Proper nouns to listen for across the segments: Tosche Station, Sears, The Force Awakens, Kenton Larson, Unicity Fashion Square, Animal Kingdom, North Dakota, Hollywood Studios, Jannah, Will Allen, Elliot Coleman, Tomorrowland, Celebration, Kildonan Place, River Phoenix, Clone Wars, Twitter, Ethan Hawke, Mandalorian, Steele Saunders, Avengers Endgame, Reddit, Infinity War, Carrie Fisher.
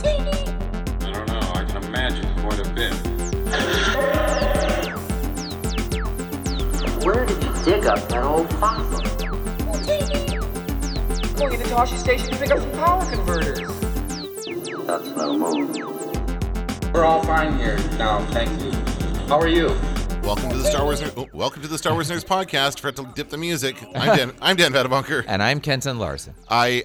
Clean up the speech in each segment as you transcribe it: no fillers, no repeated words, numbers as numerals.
teeny? I don't know. I can imagine quite a bit. Where did you dig up that old fossil? Teeny? Going to Tosche Station to pick up some power converters. That's no move. We're all fine here. No, thank you. How are you? Welcome to the Star Wars. Welcome to the Star Wars Nerds podcast. For it to dip the music. I'm Dan Vettebunker, and I'm Kenton Larson. I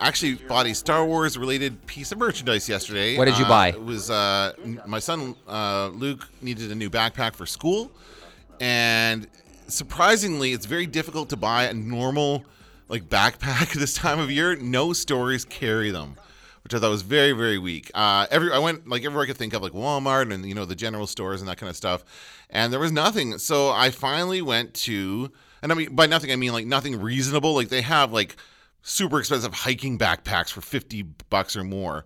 actually bought a Star Wars related piece of merchandise yesterday. What did you buy? It was my son Luke needed a new backpack for school, and surprisingly, it's very difficult to buy a normal like backpack this time of year. No stores carry them, which I thought was very, very weak. I went like everywhere I could think of, like Walmart and the general stores and that kind of stuff, and there was nothing. So I finally went to, and I mean by nothing I mean like nothing reasonable. Like they have like super expensive hiking backpacks for $50 or more.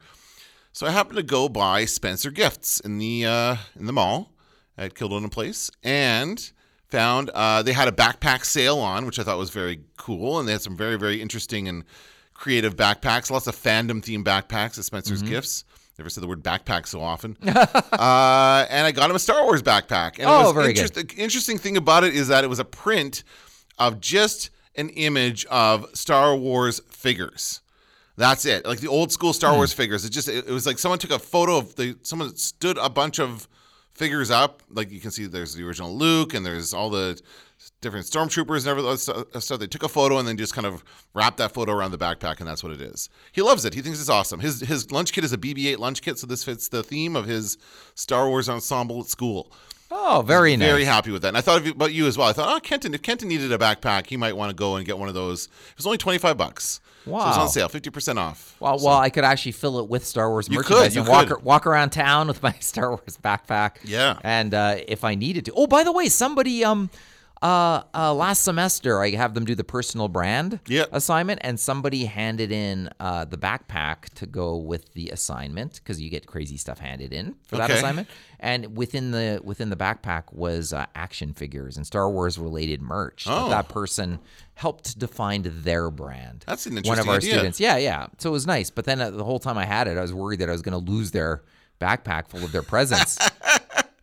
So I happened to go by Spencer Gifts in the mall at Kildonan Place, and found they had a backpack sale on, which I thought was very cool, and they had some very, very interesting and creative backpacks, lots of fandom-themed backpacks at Spencer's Gifts. Never said the word backpack so often. And I got him a Star Wars backpack. And it was very good. The interesting thing about it is that it was a print of just an image of Star Wars figures. That's it. Like the old school Star Wars figures. It was like someone took a photo of someone stood a bunch of figures up. Like you can see there's the original Luke and there's all the different stormtroopers and everything stuff. They took a photo and then just kind of wrapped that photo around the backpack, and that's what it is. He loves it. He thinks it's awesome. His lunch kit is a BB-8 lunch kit, so this fits the theme of his Star Wars ensemble at school. Oh, very nice. Very happy with that. And I thought about you as well. I thought, if Kenton needed a backpack, he might want to go and get one of those. It was only $25. Wow. So it was on sale, 50% off. Well, I could actually fill it with Star Wars merchandise and walk around town with my Star Wars backpack. Yeah. And if I needed to. Oh, by the way, somebody last semester, I have them do the personal brand assignment, and somebody handed in the backpack to go with the assignment, because you get crazy stuff handed in for that assignment. And within the backpack was action figures and Star Wars related merch. Oh. That person helped define their brand. That's an interesting idea. One of our students. Yeah, yeah. So it was nice. But then the whole time I had it, I was worried that I was going to lose their backpack full of their presents.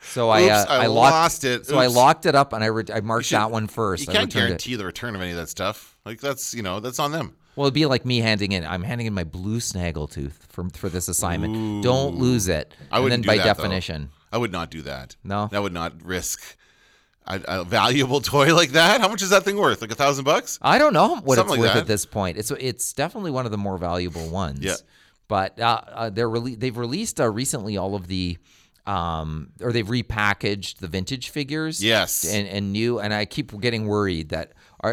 So I lost it. Oops. So I locked it up and I marked that one first. You can't guarantee the return of any of that stuff. Like that's on them. Well, it'd be like me I'm handing in my blue snaggletooth for this assignment. Ooh. Don't lose it. I would not do that. No, I would not risk a valuable toy like that. How much is that thing worth? Like $1,000? I don't know what it's worth at this point. It's definitely one of the more valuable ones. Yeah. But they've released recently all of the. Or they've repackaged the vintage figures. Yes. And new. And I keep getting worried that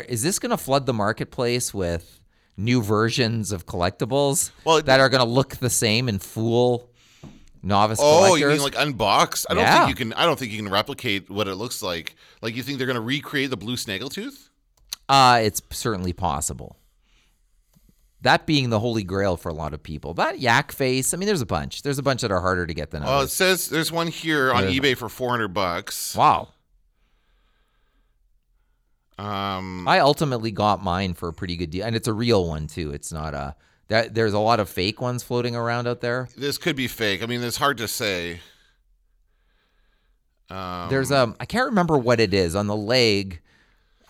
is this going to flood the marketplace with new versions of collectibles that are going to look the same and fool novice collectors? Oh, you mean like unboxed? I don't think you can replicate what it looks like. Like you think they're going to recreate the blue snaggletooth? It's certainly possible. That being the holy grail for a lot of people. But yak face, I mean, there's a bunch. There's a bunch that are harder to get than others. Oh, it says there's one here on eBay for $400. Wow. I ultimately got mine for a pretty good deal. And it's a real one, too. It's not there's a lot of fake ones floating around out there. This could be fake. I mean, it's hard to say. There's I can't remember what it is. On the leg...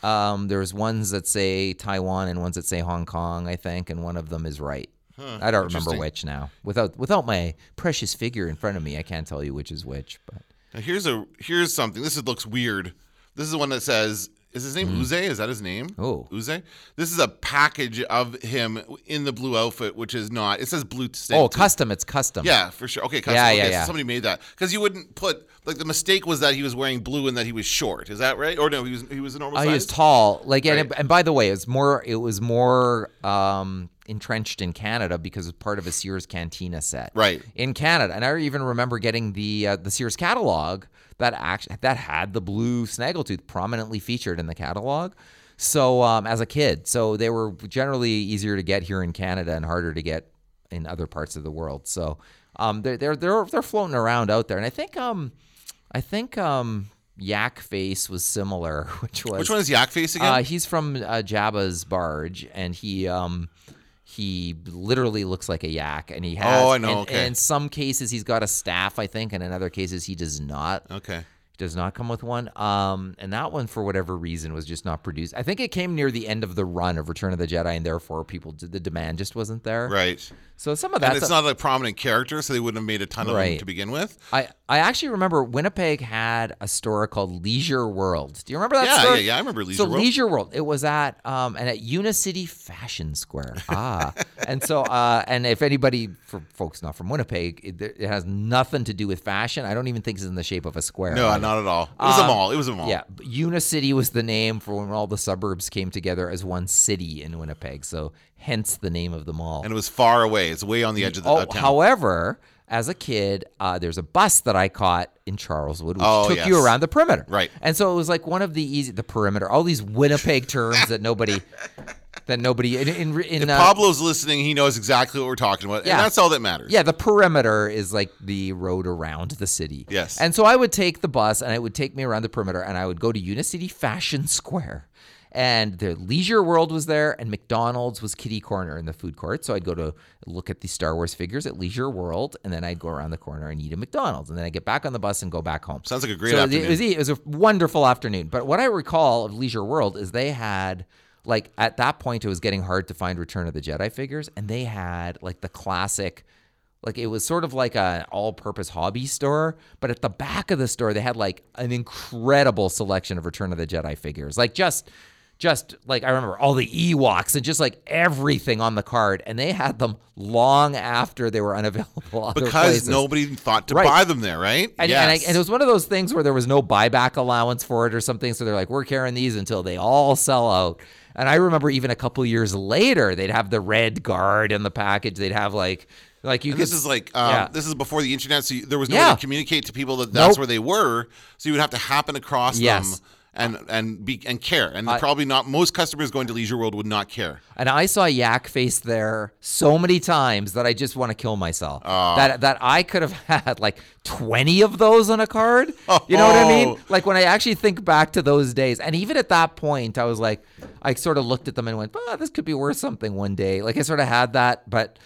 there's ones that say Taiwan and ones that say Hong Kong, I think, and one of them is right. Huh, I don't remember which now. Without my precious figure in front of me, I can't tell you which is which. But now here's something. This looks weird. This is the one that says, is his name Uze? Is that his name? Oh, Uze. This is a package of him in the blue outfit, which is not. It says blue. Custom. It's custom. Yeah, for sure. Okay, custom. Yeah. So somebody made that because you wouldn't put. Like the mistake was that he was wearing blue and that he was short. Is that right? Or no, he was a normal size. He was tall. Like right. And by the way, it was more entrenched in Canada because it's part of a Sears Cantina set. Right. In Canada, and I even remember getting the Sears catalog that had the blue snaggletooth prominently featured in the catalog. So as a kid, so they were generally easier to get here in Canada and harder to get in other parts of the world. So they're floating around out there, and I think Yak Face was similar, which one is Yak Face again? He's from Jabba's barge, and he He literally looks like a yak, and he has. Oh, I know. And in some cases, he's got a staff, I think, and in other cases, he does not. Okay. He does not come with one. And that one, for whatever reason, was just not produced. I think it came near the end of the run of Return of the Jedi, and therefore, the demand just wasn't there. Right. So some of that. And it's not a prominent character, so they wouldn't have made a ton of them to begin with. I actually remember Winnipeg had a store called Leisure World. Do you remember that store? Yeah, I remember Leisure World. So Leisure World, it was at at Unicity Fashion Square. And so and if anybody, for folks not from Winnipeg, it has nothing to do with fashion. I don't even think it's in the shape of a square. No, not at all. It was a mall. Yeah, Unicity was the name for when all the suburbs came together as one city in Winnipeg. So hence the name of the mall. And it was far away. It's way on the edge of the town. However, as a kid, there's a bus that I caught in Charleswood, which took you around the perimeter. Right. And so it was like one of the perimeter, all these Winnipeg terms that nobody in if Pablo's listening, he knows exactly what we're talking about. Yeah. And that's all that matters. Yeah, the perimeter is like the road around the city. Yes. And so I would take the bus and it would take me around the perimeter and I would go to Unicity Fashion Square. And the Leisure World was there, and McDonald's was kitty corner in the food court. So I'd go to look at the Star Wars figures at Leisure World, and then I'd go around the corner and eat at McDonald's. And then I'd get back on the bus and go back home. Sounds like a great afternoon. It was a wonderful afternoon. But what I recall of Leisure World is they had, like, at that point, it was getting hard to find Return of the Jedi figures. And they had, like, the classic, like, it was sort of like an all-purpose hobby store, but at the back of the store, they had, like, an incredible selection of Return of the Jedi figures. Like, just like I remember all the Ewoks and just like everything on the card, and they had them long after they were unavailable because nobody thought to buy them there, right? And, and it was one of those things where there was no buyback allowance for it or something, so they're like, we're carrying these until they all sell out. And I remember even a couple years later, they'd have the Red Guard in the package. They'd have like you. And could, this is like this is before the internet, so there was no way to communicate to people that that's where they were. So you would have to happen across them. And care. And probably not most customers going to Leisure World would not care. And I saw Yak Face there so many times that I just want to kill myself. That I could have had like 20 of those on a card. Oh. You know what I mean? Like when I actually think back to those days, and even at that point, I was like, I sort of looked at them and went, this could be worth something one day. Like I sort of had that, but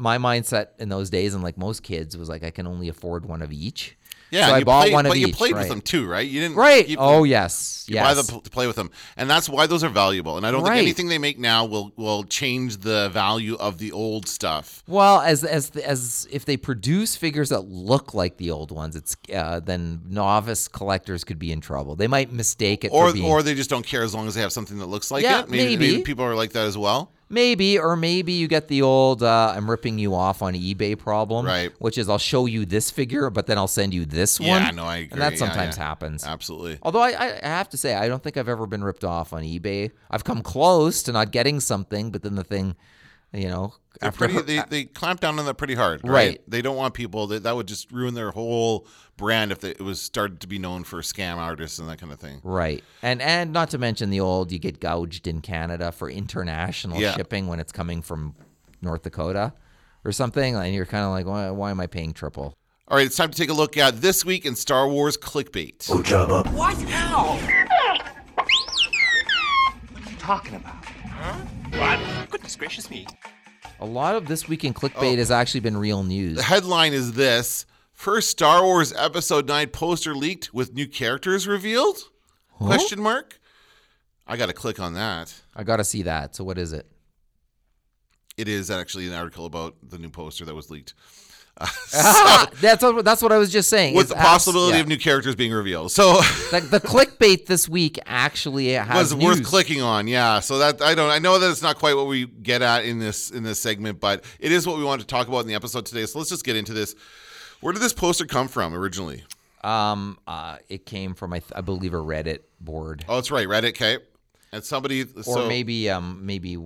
my mindset in those days, and like most kids, was like, I can only afford one of each. Yeah, so I bought one of each. But you played with them too, right? You didn't. Right. You buy them to play with them, and that's why those are valuable. And I don't think anything they make now will change the value of the old stuff. Well, as if they produce figures that look like the old ones, it's then novice collectors could be in trouble. They might mistake it or they just don't care as long as they have something that looks like it. Maybe people are like that as well. Maybe you get the old I'm ripping you off on eBay problem, right? Which is I'll show you this figure, but then I'll send you this one. Yeah, no, I agree. And that sometimes happens. Absolutely. Although I have to say, I don't think I've ever been ripped off on eBay. I've come close to not getting something, but then the thing, you know. They clamp down on that pretty hard, right? They don't want people that would just ruin their whole brand if it was started to be known for scam artists and that kind of thing, right? And not to mention the old you get gouged in Canada for international shipping when it's coming from North Dakota or something, and you're kind of like, why am I paying triple? All right, it's time to take a look at This Week in Star Wars clickbait. Oh, job up! What? How? What are you talking about? Huh? What? Goodness gracious me! A lot of This Week in clickbait has actually been real news. The headline is this: First Star Wars Episode 9 poster leaked with new characters revealed? Huh? Question mark. I got to click on that. I got to see that. So what is it? It is actually an article about the new poster that was leaked. That's what I was just saying. With the possibility of new characters being revealed. So the clickbait this week actually was news. Worth clicking on. Yeah. So that I know that it's not quite what we get at in this segment, but it is what we wanted to talk about in the episode today. So let's just get into this. Where did this poster come from originally? It came from I believe a Reddit board. Oh, that's right, Reddit. Okay. And maybe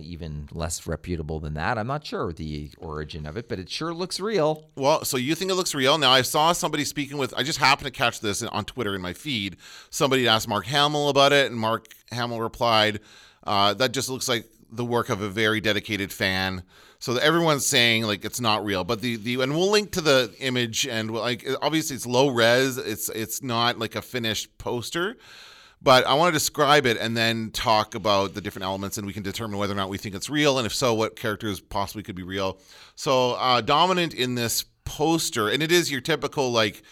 even less reputable than that. I'm not sure the origin of it, but it sure looks real. Well, so you think it looks real. Now, I saw somebody speaking I just happened to catch this on Twitter in my feed. Somebody asked Mark Hamill about it, and Mark Hamill replied, that just looks like the work of a very dedicated fan. So everyone's saying like it's not real, but and we'll link to the image, and obviously it's low res. It's not like a finished poster. But I want to describe it and then talk about the different elements, and we can determine whether or not we think it's real, and if so, what characters possibly could be real. So dominant in this poster, and it is your typical, like,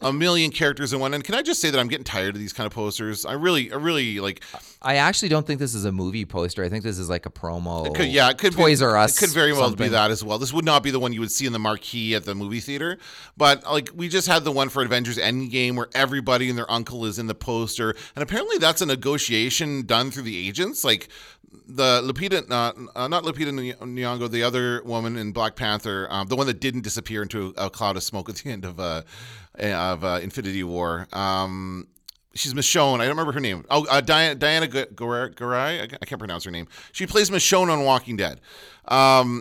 a million characters in one. And can I just say that I'm getting tired of these kind of posters? I really like... I actually don't think this is a movie poster. I think this is like a promo. It could, yeah, it could Toys R Us. It could very well be that as well. This would not be the one you would see in the marquee at the movie theater. But like we just had the one for Avengers Endgame where everybody and their uncle is in the poster. And apparently that's a negotiation done through the agents. Like the Lupita, not Lupita Nyong'o, the other woman in Black Panther, the one that didn't disappear into a cloud of smoke at the end of Infinity War. She's Michonne. I don't remember her name. Oh, Diana Gorai. I can't pronounce her name. She plays Michonne on Walking Dead.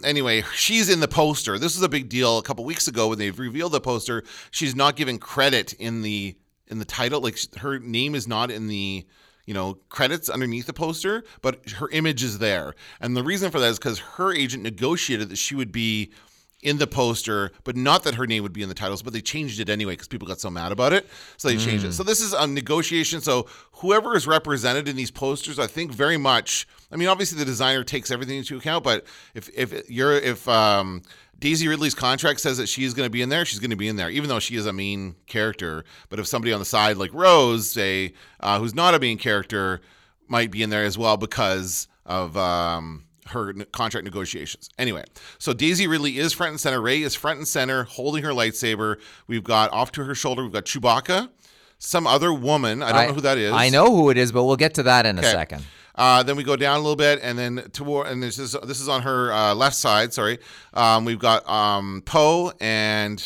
Anyway, she's in the poster. This was a big deal a couple weeks ago when they revealed the poster. She's not given credit in the title. Like her name is not in the credits underneath the poster, but her image is there. And the reason for that is because her agent negotiated that she would be in the poster, but not that her name would be in the titles, but they changed it anyway because people got so mad about it, so they changed it. So this is a negotiation. So whoever is represented in these posters, I think very much, I mean, obviously the designer takes everything into account, but if Daisy Ridley's contract says that she's going to be in there, she's going to be in there, even though she is a main character. But if somebody on the side like Rose, say, who's not a main character, might be in there as well because of... her contract negotiations. Anyway, so Daisy Ridley is front and center. Rey is front and center holding her lightsaber. We've got off to her shoulder, we've got Chewbacca, some other woman. I don't know who that is. I know who it is, but we'll get to that in a second. Then we go down a little bit, and then toward, and this is on her left side, sorry. We've got Poe, and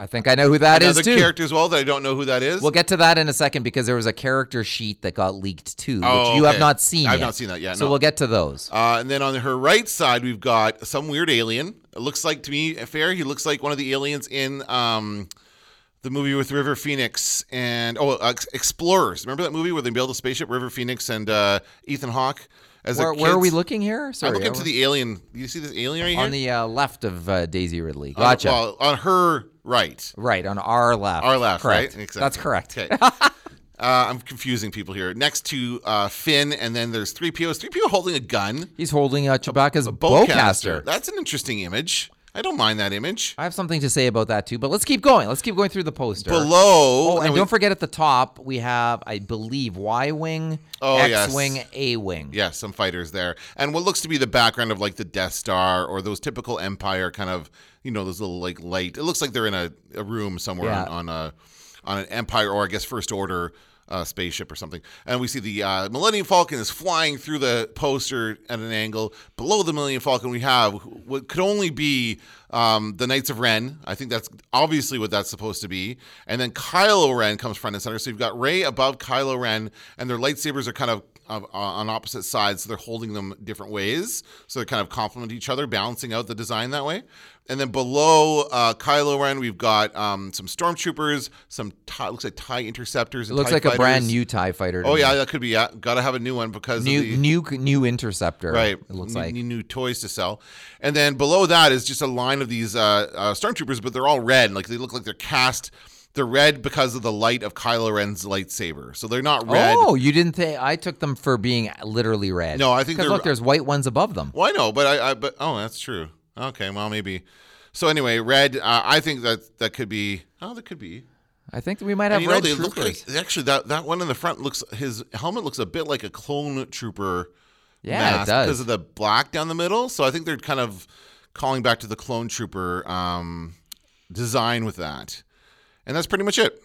I think I know who that is, too. Another character as well that I don't know who that is. We'll get to that in a second because there was a character sheet that got leaked, too, which you have not seen yet. I've not seen that yet, so we'll get to those. And then on her right side, we've got some weird alien. It looks like, to me, fair, he looks like one of the aliens in the movie with River Phoenix and, Explorers. Remember that movie where they build a spaceship, River Phoenix and Ethan Hawke? Where are we looking here? Sorry, I'm looking to the alien. Do you see this alien right here? On the left of Daisy Ridley. Gotcha. On her right. Right, on our left. Our left, correct. Right? Exactly. That's correct. Okay. I'm confusing people here. Next to Finn, and then there's 3PO. Is 3PO holding a gun? He's holding Chewbacca's bowcaster. That's an interesting image. I don't mind that image. I have something to say about that, too. But let's keep going. Let's keep going through the poster. Below. Oh, and don't forget at the top, we have, I believe, Y-Wing, X-Wing, yes. A-Wing. Yeah, some fighters there. And what looks to be the background of, like, the Death Star or those typical Empire kind of, those little, like, light. It looks like they're in a room somewhere on an Empire or, I guess, First Order spaceship or something. And we see the Millennium Falcon is flying through the poster at an angle. Below the Millennium Falcon, we have what could only be the Knights of Ren. I think that's obviously what that's supposed to be. And then Kylo Ren comes front and center. So you've got Rey above Kylo Ren, and their lightsabers are kind of on opposite sides, so they're holding them different ways. So they kind of complement each other, balancing out the design that way. And then below Kylo Ren, we've got some stormtroopers, some looks like TIE interceptors. And it looks like fighters. A brand new TIE fighter. Oh yeah, that could be. Yeah. Got to have a new one because new interceptor. Right, it looks like new toys to sell. And then below that is just a line of these stormtroopers, but they're all red. Like they look like they're cast. They're red because of the light of Kylo Ren's lightsaber. So they're not red. Oh, you didn't think? I took them for being literally red. No, I think because look, there's white ones above them. Well, I know, but oh, that's true. Okay, well, maybe. So anyway, red, I think that could be – oh, that could be. I think we might have red troopers. Look like, actually, that one in the front looks – his helmet looks a bit like a clone trooper mask. It does. Because of the black down the middle. So I think they're kind of calling back to the clone trooper design with that. And that's pretty much it.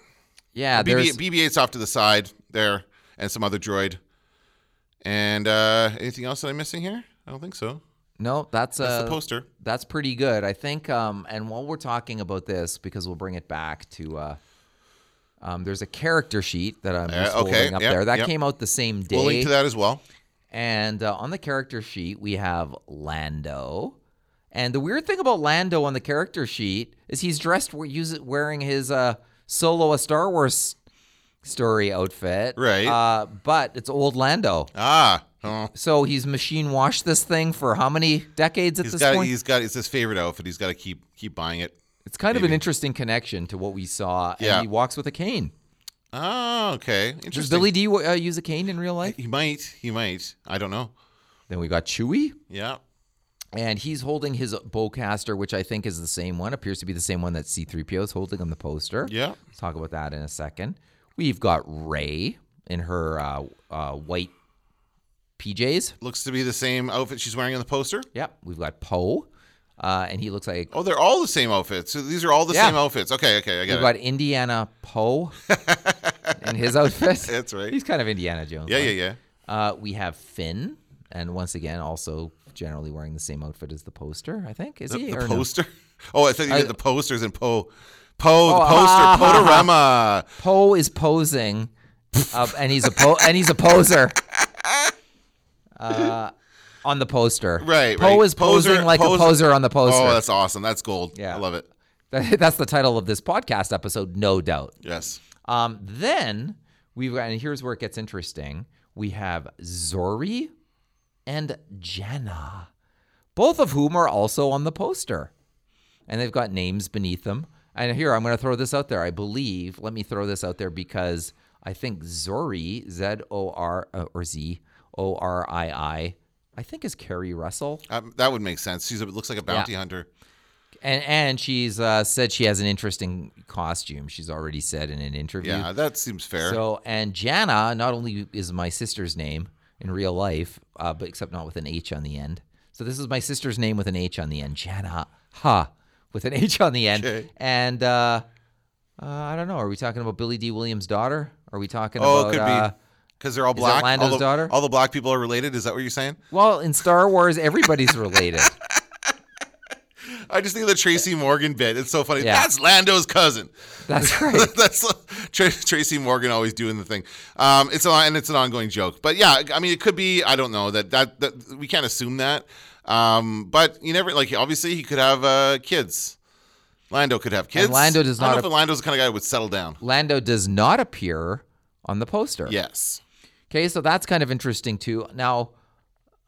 Yeah. BB-8's off to the side there and some other droid. And anything else that I'm missing here? I don't think so. No, that's the poster. That's pretty good. I think, and while we're talking about this, because we'll bring it back to, there's a character sheet that I'm just holding up there. That came out the same day. We'll link to that as well. And on the character sheet, we have Lando. And the weird thing about Lando on the character sheet is he's dressed wearing his Solo, a Star Wars Story outfit. Right. But it's old Lando. Ah. So he's machine washed this thing for how many decades at this point? It's his favorite outfit. He's got to keep buying it. It's kind of an interesting connection to what we saw. And he walks with a cane. Oh, okay. Interesting. Does Billy Dee use a cane in real life? He might. I don't know. Then we got Chewie. Yeah. And he's holding his bowcaster, which I think is the same one. Appears to be the same one that C-3PO is holding on the poster. Yeah. Let's talk about that in a second. We've got Rey in her white PJs. Looks to be the same outfit she's wearing on the poster. Yep. We've got Poe. And he looks like... Oh, they're all the same outfits. So these are all the same outfits. Okay, I get it. We've got Indiana Poe in his outfit. That's right. He's kind of Indiana Jones. Yeah. We have Finn. And once again, also generally wearing the same outfit as the poster, I think. Is he? The poster? No? Oh, I thought you did the posters and Poe. The poster. Poe-dorama. Poe is posing. and he's a poser. On the poster. Right. Poe is posing like a poser on the poster. Oh, that's awesome. That's gold. Yeah. I love it. That's the title of this podcast episode, no doubt. Yes. Then we've got, and here's where it gets interesting. We have Zorii and Jannah, both of whom are also on the poster. And they've got names beneath them. And here, I'm going to throw this out there. Let me throw this out there because I think Zorii, Z-O-R, or Z-O-R-I-I, I think is Keri Russell. That would make sense. She looks like a bounty hunter. And she's said she has an interesting costume. She's already said in an interview. Yeah, that seems fair. So, and Jannah not only is my sister's name in real life, but except not with an H on the end. So this is my sister's name with an H on the end. Jannah, with an H on the end. Okay. And I don't know. Are we talking about Billy Dee Williams' daughter? Are we talking about... it could be. Because they're all black. Is Lando's daughter? All the black people are related. Is that what you're saying? Well, in Star Wars, everybody's related. I just think of the Tracy Morgan bit. It's so funny. Yeah. That's Lando's cousin. That's right. That's Tracy Morgan always doing the thing. It's an ongoing joke. But yeah, I mean, it could be. I don't know that we can't assume that. But you never obviously he could have kids. Lando could have kids. And Lando does not. I don't know if Lando's the kind of guy who would settle down. Lando does not appear on the poster. Yes. Okay, so that's kind of interesting too. Now,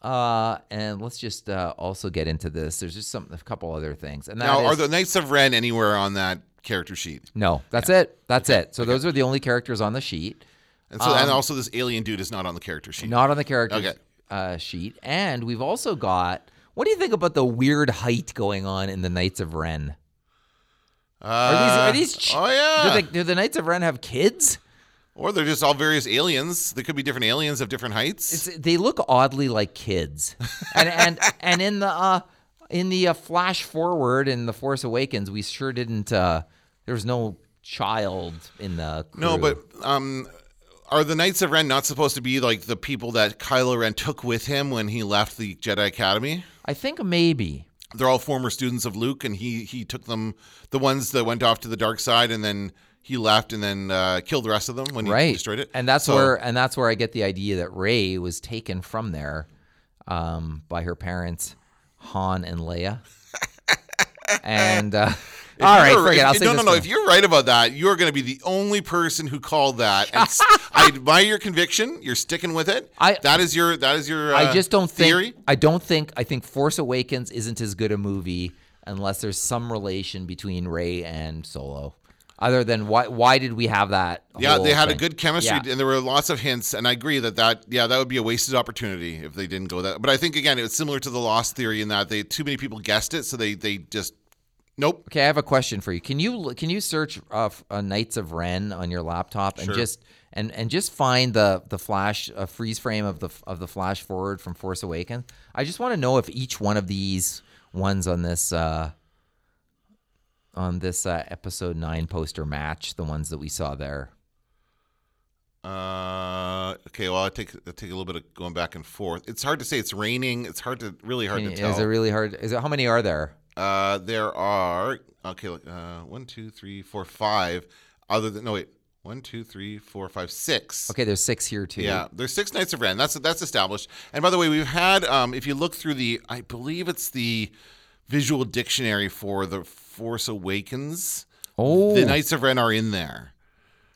and let's just also get into this. There's just a couple other things. And are the Knights of Ren anywhere on that character sheet? No, that's it. That's it. So those are the only characters on the sheet. And so, and also this alien dude is not on the character sheet. Not on the character sheet. And we've also got. What do you think about the weird height going on in the Knights of Ren? Do the Knights of Ren have kids? Or they're just all various aliens. There could be different aliens of different heights. They look oddly like kids. And in the flash forward in The Force Awakens, we sure didn't. There was no child in the crew. No, but are the Knights of Ren not supposed to be like the people that Kylo Ren took with him when he left the Jedi Academy? I think maybe. They're all former students of Luke, and he took them, the ones that went off to the dark side, and then. He left and then killed the rest of them when he destroyed it. And that's where I get the idea that Rey was taken from there by her parents, Han and Leia. And all right, forget. I'll say this. No. If you're right about that, you're going to be the only person who called that. And I admire your conviction. You're sticking with it. That is your. I just don't theory. I think Force Awakens isn't as good a movie unless there's some relation between Rey and Solo. Other than why did we have that? Yeah, they had a good chemistry, and there were lots of hints. And I agree that would be a wasted opportunity if they didn't go that. But I think again, it was similar to the Lost theory in that too many people guessed it, so they just nope. Okay, I have a question for you. Can you search Knights of Ren on your laptop and just find the flash freeze frame of the flash forward from Force Awakens? I just want to know if each one of these ones on this. On this episode 9 poster match, the ones that we saw there. Okay, well, I take a little bit of going back and forth. It's hard to say. It's raining. It's really hard to tell. Is it really hard? How many are there? There are 1, 2, 3, 4, 5. One, two, three, four, five, six. Okay, there's 6 here too. Yeah, there's 6 Knights of Ren. That's established. And by the way, we've had if you look through I believe it's the visual dictionary for the Force Awakens. Oh, the Knights of Ren are in there.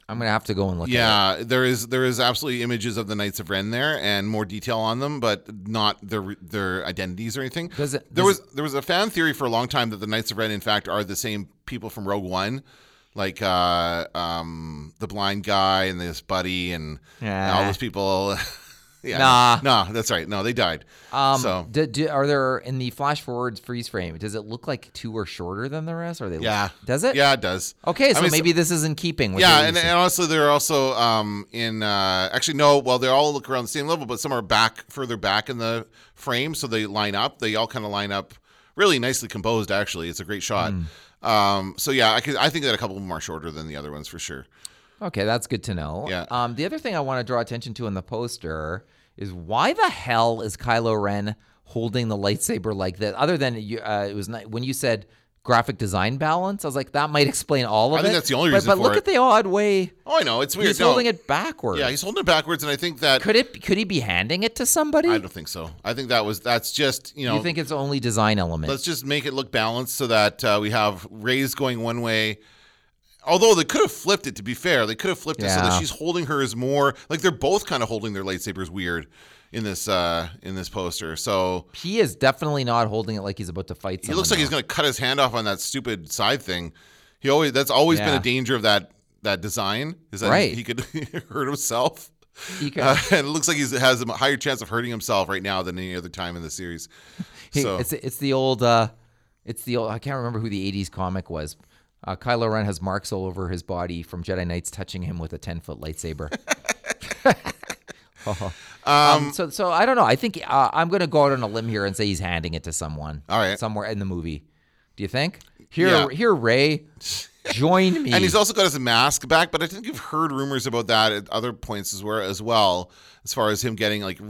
I'm gonna have to go and look. Yeah, at it. There is absolutely images of the Knights of Ren there and more detail on them, but not their identities or anything. There was a fan theory for a long time that the Knights of Ren in fact are the same people from Rogue One. like the blind guy and this buddy and all those people. Yeah. Nah, that's right. No, they died. So, are there in the flash forward freeze frame? Does it look like two are shorter than the rest? Or they? Yeah. Does it? Yeah, it does. Okay, so maybe this is in keeping with. Yeah, and also they're also in. Actually, no. Well, they all look around the same level, but some are further back in the frame, so they line up. They all kind of line up, really nicely composed. Actually, it's a great shot. So yeah, I think that a couple of them are shorter than the other ones for sure. Okay, that's good to know. Yeah. The other thing I want to draw attention to in the poster is why the hell is Kylo Ren holding the lightsaber like that? Other than it was not, when you said graphic design balance, I was like, that might explain all of it. I think that's the only reason for it. But look at the odd way. Oh, I know. It's weird. He's holding it backwards. Yeah, he's holding it backwards, and I think that... Could he be handing it to somebody? I don't think so. I think that's just, you know... You think it's only design element? Let's just make it look balanced so that we have Rey's going one way... Although they could have flipped it, to be fair. They could have flipped it so that she's holding hers more. Like, they're both kind of holding their lightsabers weird in this poster. So he is definitely not holding it like he's about to fight someone. He looks like he's going to cut his hand off on that stupid side thing. That's always been a danger of that design. Is that right. He could hurt himself. And it looks like he has a higher chance of hurting himself right now than any other time in the series. It's the old I can't remember who the 80s comic was. Kylo Ren has marks all over his body from Jedi Knights touching him with a 10-foot lightsaber. So I don't know. I think I'm going to go out on a limb here and say he's handing it to someone. All right. Somewhere in the movie. Do you think? Here, Rey, join me. And he's also got his mask back, but I think you've heard rumors about that at other points as well, as far as him getting like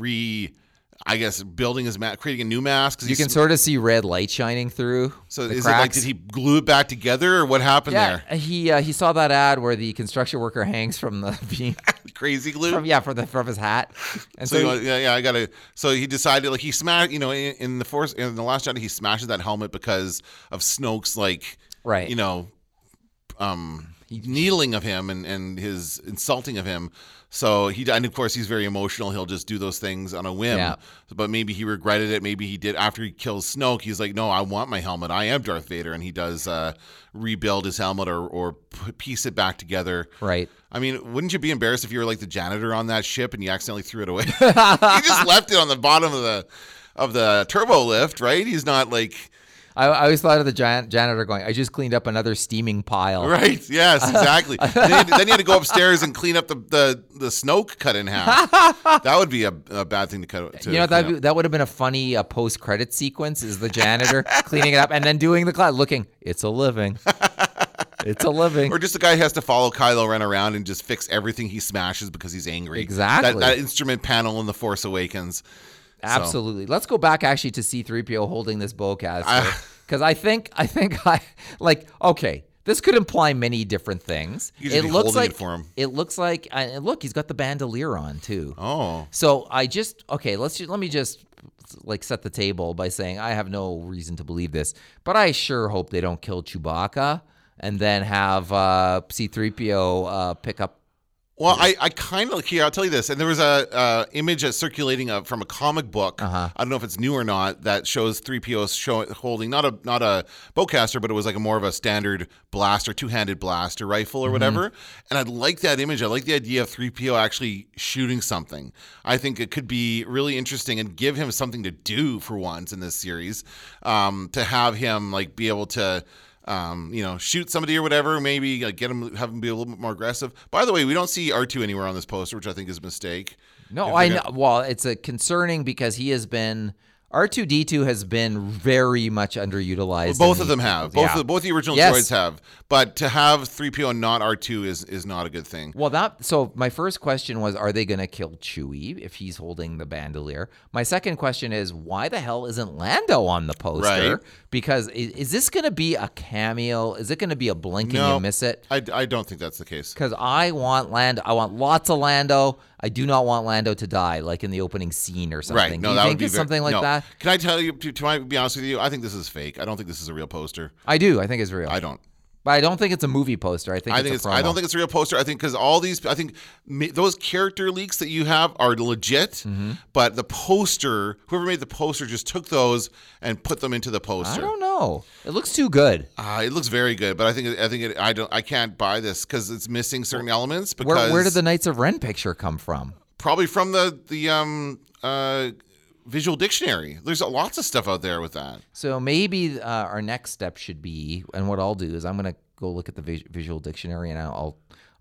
building his mask, creating a new mask. You can sort of see red light shining through. So is it like, did he glue it back together or what happened there? Yeah, he saw that ad where the construction worker hangs from the beam. Crazy glue? From his hat. And so he decided, like, he smashed, you know, in the last Jedi, he smashes that helmet because of Snoke's, like, you know, needling of him and his insulting of him. So and of course he's very emotional. He'll just do those things on a whim. Yeah. But maybe he regretted it. Maybe he did after he kills Snoke. He's like, no, I want my helmet. I am Darth Vader, and he does rebuild his helmet or piece it back together. Right. I mean, wouldn't you be embarrassed if you were like the janitor on that ship and you accidentally threw it away? You just left it on the bottom of the turbo lift, right? He's not like. I always thought of the janitor going, I just cleaned up another steaming pile. Right. Yes, exactly. Then you had to go upstairs and clean up the Snoke cut in half. That would be a bad thing to cut. That would have been a funny post-credit sequence, is the janitor cleaning it up and then doing the cloud looking. It's a living. It's a living. Or just the guy who has to follow Kylo Ren around and just fix everything he smashes because he's angry. Exactly. That instrument panel in The Force Awakens. Absolutely. So. Let's go back actually to C-3PO holding this bowcaster, because I think this could imply many different things. It looks like he's got the bandolier on too. Oh. So let me set the table by saying I have no reason to believe this, but I sure hope they don't kill Chewbacca and then have C-3PO pick up. Well, I kind of here. I'll tell you this. And there was a image that's circulating from a comic book. Uh-huh. I don't know if it's new or not. That shows 3PO holding not a bowcaster, but it was like more of a standard blaster, two-handed blaster rifle or whatever. And I like that image. I like the idea of 3PO actually shooting something. I think it could be really interesting and give him something to do for once in this series. To have him like be able to. You know, shoot somebody or whatever, maybe like, have him be a little bit more aggressive. By the way, we don't see R2 anywhere on this poster, which I think is a mistake. No, I know. Well, it's concerning because he has been R2-D2 has been very much underutilized. Well, both of them have. Both the original droids have. But to have 3PO and not R2 is not a good thing. Well, so my first question was, are they going to kill Chewie if he's holding the bandolier? My second question is, why the hell isn't Lando on the poster? Right. Because is this going to be a cameo? Is it going to be a blink and you miss it? I don't think that's the case. Because I want Lando. I want lots of Lando. I do not want Lando to die, like in the opening scene or something. Right. No, that would be something like that. Can I tell you? To be honest with you, I think this is fake. I don't think this is a real poster. I do. I think it's real. I don't. But I don't think it's a movie poster. I think it's a promo. I don't think it's a real poster. I think because all these, I think those character leaks that you have are legit. Mm-hmm. But the poster, whoever made the poster, just took those and put them into the poster. I don't know. It looks too good. It looks very good, but I can't buy this because it's missing certain elements. Because where did the Knights of Ren picture come from? Probably from the Visual Dictionary. There's lots of stuff out there with that. So maybe our next step should be, and what I'll do is I'm going to go look at the Visual Dictionary, and I'm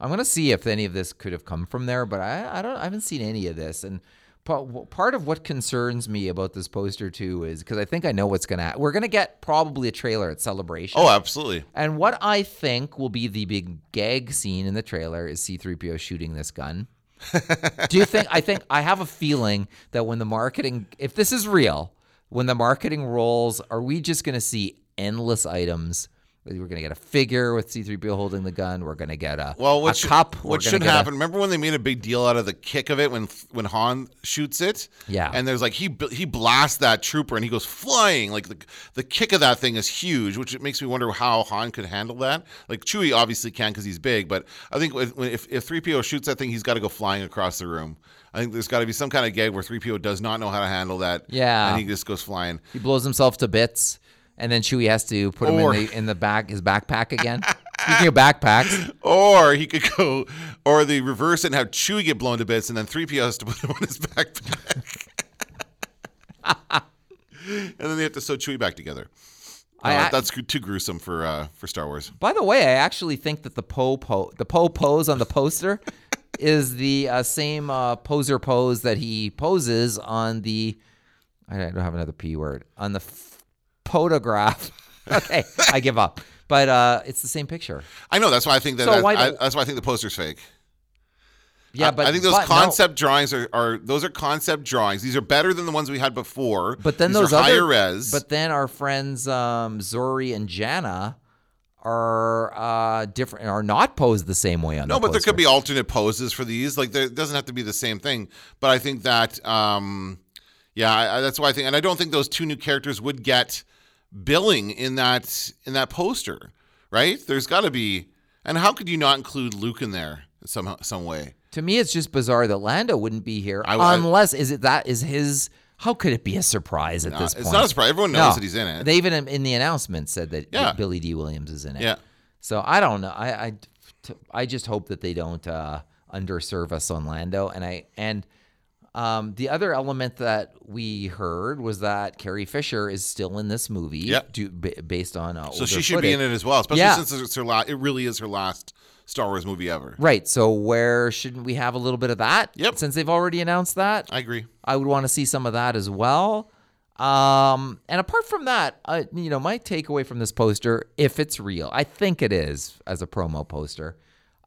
going to see if any of this could have come from there, but I haven't seen any of this. And part of what concerns me about this poster too is because I think I know what's going to – we're going to get probably a trailer at Celebration. Oh, absolutely. And what I think will be the big gag scene in the trailer is C-3PO shooting this gun. Do you think? I have a feeling that when the marketing, if this is real, when the marketing rolls, are we just going to see endless items? We're going to get a figure with C-3PO holding the gun. We're going to get a cup. What should happen? Remember when they made a big deal out of the kick of it when Han shoots it? Yeah. And there's like he blasts that trooper and he goes flying. Like the kick of that thing is huge, which it makes me wonder how Han could handle that. Like Chewie obviously can because he's big, but I think if 3PO shoots that thing, he's got to go flying across the room. I think there's got to be some kind of gag where 3PO does not know how to handle that. Yeah. And he just goes flying. He blows himself to bits. And then Chewie has to put him in the back, his backpack again. Speaking of backpacks. Or he could go, or they reverse it and have Chewie get blown to bits, and then 3PO has to put him on his backpack. And then they have to sew Chewie back together. That's too gruesome for Star Wars. By the way, I actually think that the pose on the poster is the same poser pose that he poses on the, I don't have another P word, on the photograph. Okay, I give up. But it's the same picture. I know. That's why I think that's why I think the poster's fake. Yeah, but I think those concept drawings are concept drawings. These are better than the ones we had before. But then those are higher res. But then our friends Zorii and Jannah are different, are not posed the same way on. No, but poster. There could be alternate poses for these. Like there doesn't have to be the same thing. But I think that that's why I think, and I don't think those two new characters would get billing in that poster, right? There's got to be, and how could you not include Luke in there some way? To me, it's just bizarre that Lando wouldn't be here, how could it be a surprise at this point? It's not a surprise. Everyone knows that he's in it. They even in the announcement said that Billy Dee Williams is in it. Yeah. So I don't know. I just hope that they don't underserve us on Lando, the other element that we heard was that Carrie Fisher is still in this movie, based on so she should footage. Be in it as well, especially since it's her last. It really is her last Star Wars movie ever, right? So where shouldn't we have a little bit of that? Yep. Since they've already announced that, I agree. I would want to see some of that as well. And apart from that, my takeaway from this poster, if it's real, I think it is as a promo poster.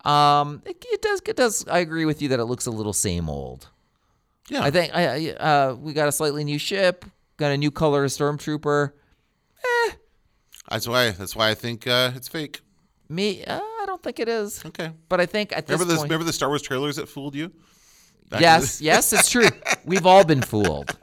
It does. I agree with you that it looks a little same old. Yeah. I think we got a slightly new ship, got a new color stormtrooper. That's why I think it's fake. Me, I don't think it is. Okay, but I think at this point, remember the Star Wars trailers that fooled you? Yes, it's true. We've all been fooled.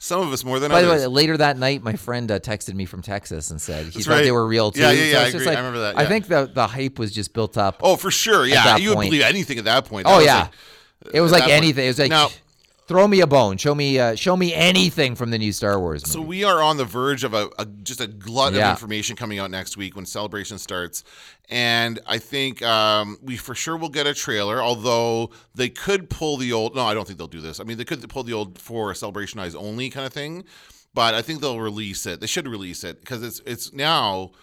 Some of us more than others. By the way, later that night, my friend texted me from Texas and said he thought they were real too. Yeah, so I agree. I remember that. Yeah. I think the hype was just built up. Oh, for sure. Yeah, you would believe anything at that point. It was like anything. It was like, throw me a bone. Show me anything from the new Star Wars movie. So we are on the verge of a glut of information coming out next week when Celebration starts. And I think we for sure will get a trailer, although they could pull the old – no, I don't think they'll do this. I mean, they could pull the old for Celebration Eyes only kind of thing. But I think they'll release it. They should release it because it's now –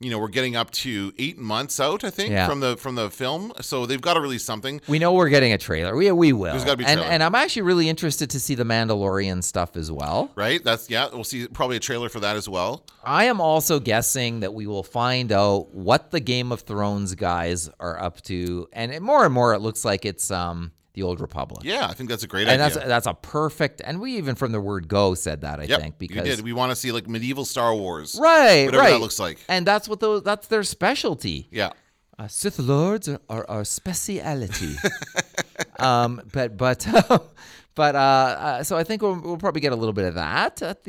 we're getting up to 8 months out, I think, from the film. So they've got to release something. We know we're getting a trailer. We will. There's got to be a trailer. And I'm actually really interested to see the Mandalorian stuff as well. Right? We'll see probably a trailer for that as well. I am also guessing that we will find out what the Game of Thrones guys are up to. And more it looks like it's the Old Republic. Yeah, I think that's a great idea. And that's a perfect, and we even from the word go said that, I think. Because you did. We want to see like medieval Star Wars. Right, whatever that looks like. And that's what that's their specialty. Yeah. Sith Lords are our speciality. So I think we'll probably get a little bit of that at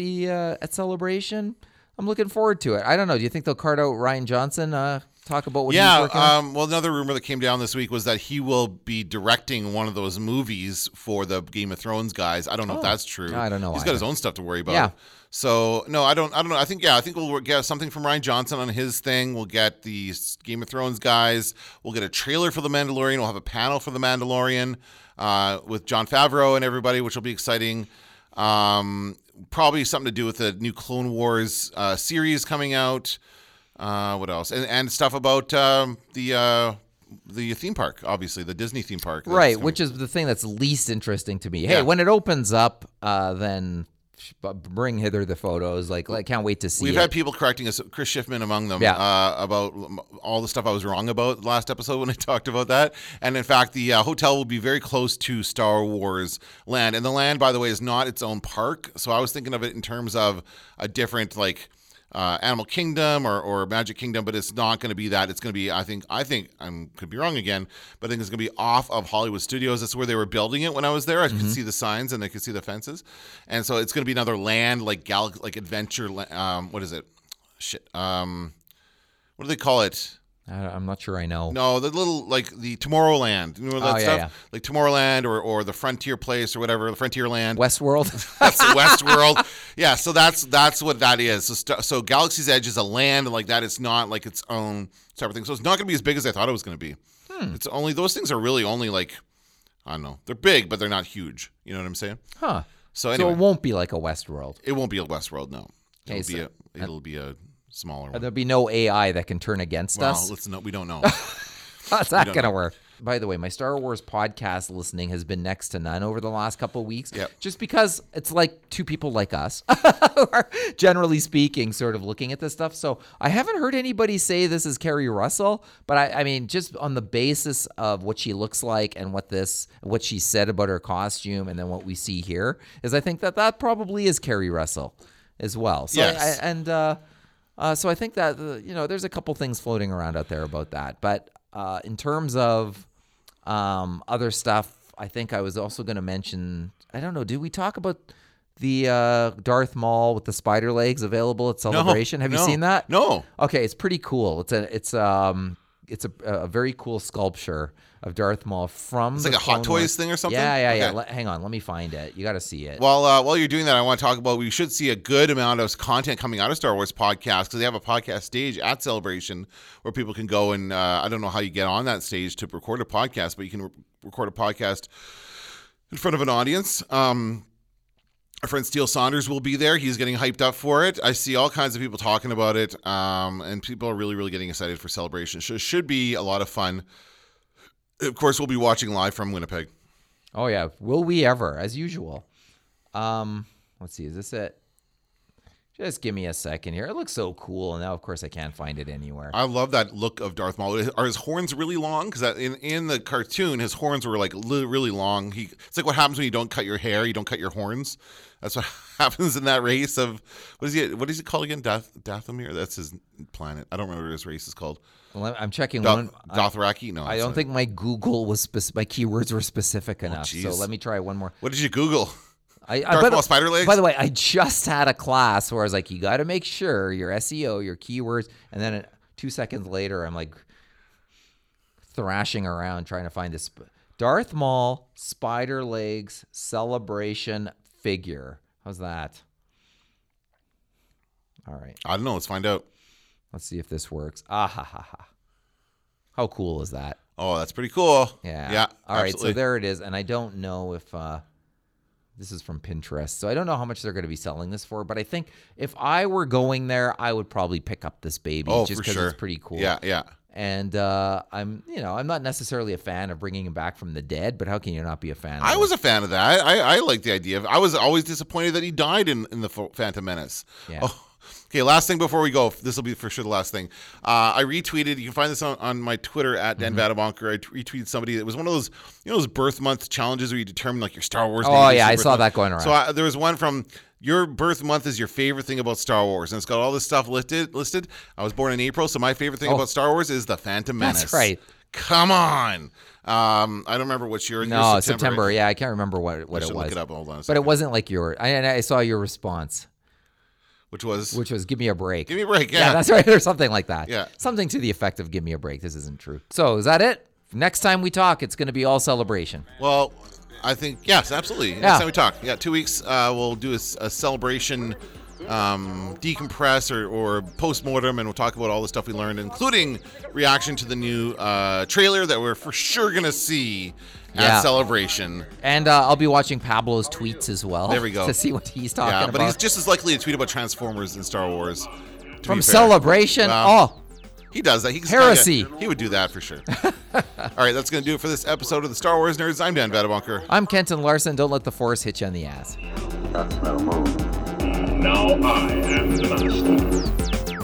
Celebration. I'm looking forward to it. I don't know. Do you think they'll card out Rian Johnson? Talk about what he's working on? Well, another rumor that came down this week was that he will be directing one of those movies for the Game of Thrones guys. I don't know if that's true. I don't know. He's got his own stuff to worry about. Yeah. So, no, I don't know. I think we'll get something from Rian Johnson on his thing. We'll get the Game of Thrones guys. We'll get a trailer for The Mandalorian. We'll have a panel for The Mandalorian with Jon Favreau and everybody, which will be exciting. Probably something to do with the new Clone Wars series coming out. What else? And stuff about the theme park, obviously, the Disney theme park. Right, which is the thing that's least interesting to me. Hey, when it opens up, then bring hither the photos. Like, I can't wait to see it. We've had people correcting us, Chris Schiffman among them, about all the stuff I was wrong about last episode when I talked about that. And, in fact, the hotel will be very close to Star Wars Land. And the land, by the way, is not its own park. So I was thinking of it in terms of a different, like, Animal Kingdom or Magic Kingdom, but it's not going to be that. It's going to be, I think I could be wrong again, but I think it's going to be off of Hollywood Studios. That's where they were building it when I was there. I could see the signs and I could see the fences, and so it's going to be another land like adventure. What is it? Shit. What do they call it? I'm not sure I know. No, the little, like the Tomorrowland, you know, that stuff? Yeah. Like Tomorrowland or the Frontier Place or whatever, the Frontierland. Westworld. That's Westworld. Yeah, so that's what that is. So Galaxy's Edge is a land like that. It's not like its own separate thing. So it's not going to be as big as I thought it was going to be. It's only, those things are really only like, I don't know, they're big, but they're not huge. You know what I'm saying? Huh. So anyway. So it won't be like a Westworld. It won't be a Westworld, no. It'll be a smaller one. There'll be no AI that can turn against us. We don't know. How's that going to work? By the way, my Star Wars podcast listening has been next to none over the last couple of weeks, just because it's like two people like us who are, generally speaking, sort of looking at this stuff. So I haven't heard anybody say this is Keri Russell, but I mean, just on the basis of what she looks like and what she said about her costume and then what we see here, is I think that probably is Keri Russell as well. So yes. So I think that, there's a couple things floating around out there about that. But in terms of other stuff, I think I was also going to mention, I don't know, did we talk about the Darth Maul with the spider legs available at Celebration? Have you seen that? No. Okay, it's pretty cool. It's a very cool sculpture of Darth Maul from. It's like a Hot Toys thing or something? Yeah. Hang on. Let me find it. You got to see it. Well, while you're doing that, I want to talk about we should see a good amount of content coming out of Star Wars Podcast because they have a podcast stage at Celebration where people can go and I don't know how you get on that stage to record a podcast, but you can record a podcast in front of an audience. Our friend Steele Saunders will be there. He's getting hyped up for it. I see all kinds of people talking about it, and people are really, really getting excited for Celebration. So it should be a lot of fun. Of course, we'll be watching live from Winnipeg. Oh, yeah. Will we ever, as usual. Let's see. Is this it? Just give me a second here. It looks so cool. And now, of course, I can't find it anywhere. I love that look of Darth Maul. Are his horns really long? Because in the cartoon, his horns were like really long. It's like what happens when you don't cut your hair. You don't cut your horns. That's what happens in that race of what is he called again? Dathomir? That's his planet. I don't remember what his race is called. Well, I'm checking one. Dothraki? No. I don't think my Google was my keywords were specific enough. Geez. So let me try one more. What did you Google? Darth Maul spider legs? By the way, I just had a class where I was like, you got to make sure your SEO, your keywords, and then 2 seconds later, I'm like thrashing around trying to find this Darth Maul spider legs celebration figure. How's that? All right. I don't know. Let's find out. Let's see if this works. Ah ha ha ha! How cool is that? Oh, that's pretty cool. Yeah. Yeah. All right. Absolutely. So there it is, and I don't know if. This is from Pinterest, so I don't know how much they're going to be selling this for, but I think if I were going there, I would probably pick up this baby just because it's pretty cool. Yeah, yeah. And I'm not necessarily a fan of bringing him back from the dead, but how can you not be a fan? I was a fan of that. I like the idea of. I was always disappointed that he died in the Phantom Menace. Yeah. Oh. Okay, last thing before we go. This will be for sure the last thing. I retweeted. You can find this on my Twitter at Dan Vettebunker. I retweeted somebody that was one of those, those birth month challenges where you determine like your Star Wars. Oh yeah, I saw that going around. So there was one from your birth month is your favorite thing about Star Wars, and it's got all this stuff listed. I was born in April, so my favorite thing about Star Wars is the Phantom Menace. That's right. Come on. I don't remember what's your September. Right? Yeah, I can't remember what it was. Look it up. Hold on a second. But it wasn't like your. I saw your response. Which was give me a break. Give me a break. Yeah, that's right, or something like that. Yeah, something to the effect of give me a break. This isn't true. So is that it? Next time we talk, it's going to be all Celebration. Well, I think yes, absolutely. Yeah. Next time we talk, 2 weeks. We'll do a Celebration decompress or postmortem, and we'll talk about all the stuff we learned, including reaction to the new trailer that we're for sure going to see. At Celebration. And I'll be watching Pablo's tweets as well. There we go. To see what he's talking about. But he's just as likely to tweet about Transformers and Star Wars. From Celebration? He does that. Heresy. He would do that for sure. All right, that's going to do it for this episode of the Star Wars Nerds. I'm Dan Vettebunker. I'm Kenton Larson. Don't let the Force hit you on the ass. That's no move. Now I am the master.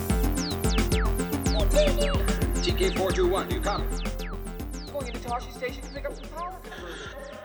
TK421, do you copy? Going into Tosche Station to pick up some power conversion.